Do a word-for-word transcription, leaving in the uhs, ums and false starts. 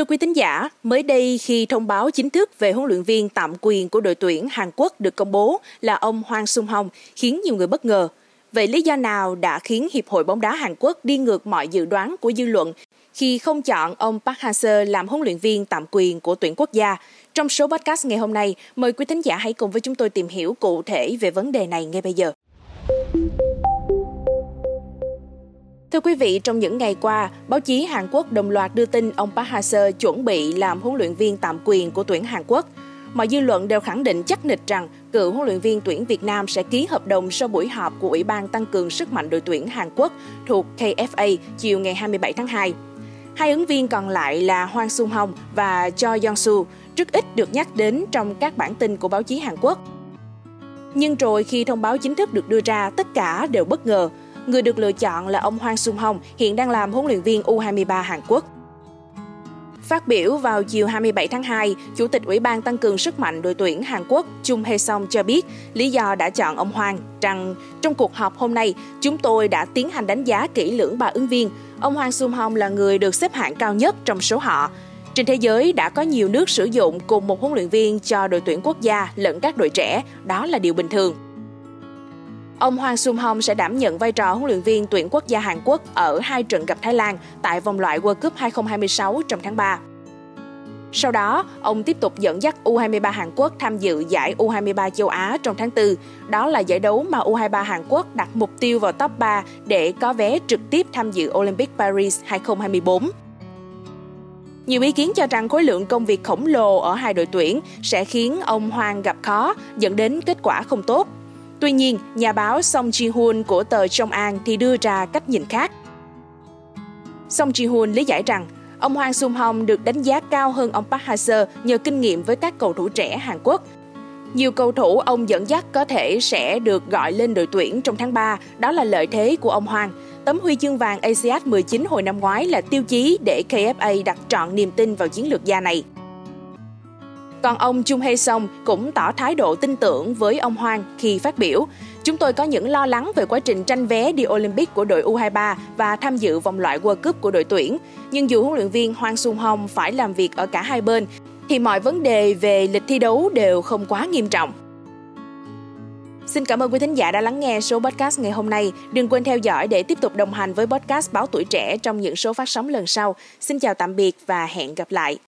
Thưa quý thính giả, mới đây khi thông báo chính thức về huấn luyện viên tạm quyền của đội tuyển Hàn Quốc được công bố là ông Hwang Sun Hong khiến nhiều người bất ngờ. Vậy lý do nào đã khiến Hiệp hội Bóng đá Hàn Quốc đi ngược mọi dự đoán của dư luận khi không chọn ông Park Hang Seo làm huấn luyện viên tạm quyền của tuyển quốc gia? Trong số podcast ngày hôm nay, mời quý thính giả hãy cùng với chúng tôi tìm hiểu cụ thể về vấn đề này ngay bây giờ. Thưa quý vị, trong những ngày qua, báo chí Hàn Quốc đồng loạt đưa tin ông Park Hang Seo chuẩn bị làm huấn luyện viên tạm quyền của tuyển Hàn Quốc. Mọi dư luận đều khẳng định chắc nịch rằng cựu huấn luyện viên tuyển Việt Nam sẽ ký hợp đồng sau buổi họp của Ủy ban Tăng cường Sức mạnh đội tuyển Hàn Quốc thuộc K F A chiều ngày hai mươi bảy tháng hai. Hai ứng viên còn lại là Hwang Sun Hong và Choi Yong-soo, rất ít được nhắc đến trong các bản tin của báo chí Hàn Quốc. Nhưng rồi khi thông báo chính thức được đưa ra, tất cả đều bất ngờ. Người được lựa chọn là ông Hwang Sun Hong, hiện đang làm huấn luyện viên U hai mươi ba Hàn Quốc. Phát biểu vào chiều hai mươi bảy tháng hai, Chủ tịch Ủy ban Tăng cường Sức mạnh đội tuyển Hàn Quốc Chung Hae-seong cho biết lý do đã chọn ông Hwang rằng trong cuộc họp hôm nay, chúng tôi đã tiến hành đánh giá kỹ lưỡng ba ứng viên. Ông Hwang Sun Hong là người được xếp hạng cao nhất trong số họ. Trên thế giới đã có nhiều nước sử dụng cùng một huấn luyện viên cho đội tuyển quốc gia lẫn các đội trẻ, đó là điều bình thường. Ông Hwang Sun Hong sẽ đảm nhận vai trò huấn luyện viên tuyển quốc gia Hàn Quốc ở hai trận gặp Thái Lan tại vòng loại World Cup hai không hai sáu trong tháng ba. Sau đó, ông tiếp tục dẫn dắt U hai mươi ba Hàn Quốc tham dự giải U hai mươi ba châu Á trong tháng tư. Đó là giải đấu mà U hai mươi ba Hàn Quốc đặt mục tiêu vào top ba để có vé trực tiếp tham dự Olympic Paris hai không hai tư. Nhiều ý kiến cho rằng khối lượng công việc khổng lồ ở hai đội tuyển sẽ khiến ông Hwang gặp khó, dẫn đến kết quả không tốt. Tuy nhiên, nhà báo Song Ji-hoon của tờ Chung An thì đưa ra cách nhìn khác. Song Ji-hoon lý giải rằng, ông Hwang Sun Hong được đánh giá cao hơn ông Park Hang Seo nhờ kinh nghiệm với các cầu thủ trẻ Hàn Quốc. Nhiều cầu thủ ông dẫn dắt có thể sẽ được gọi lên đội tuyển trong tháng ba, đó là lợi thế của ông Hwang. Tấm huy chương vàng a xê át mười chín hồi năm ngoái là tiêu chí để K F A đặt trọn niềm tin vào chiến lược gia này. Còn ông Chung Hae-seong cũng tỏ thái độ tin tưởng với ông Hwang khi phát biểu. Chúng tôi có những lo lắng về quá trình tranh vé đi Olympic của đội U hai mươi ba và tham dự vòng loại World Cup của đội tuyển. Nhưng dù huấn luyện viên Hwang Sun Hong phải làm việc ở cả hai bên, thì mọi vấn đề về lịch thi đấu đều không quá nghiêm trọng. Xin cảm ơn quý thính giả đã lắng nghe số podcast ngày hôm nay. Đừng quên theo dõi để tiếp tục đồng hành với podcast Báo Tuổi Trẻ trong những số phát sóng lần sau. Xin chào tạm biệt và hẹn gặp lại.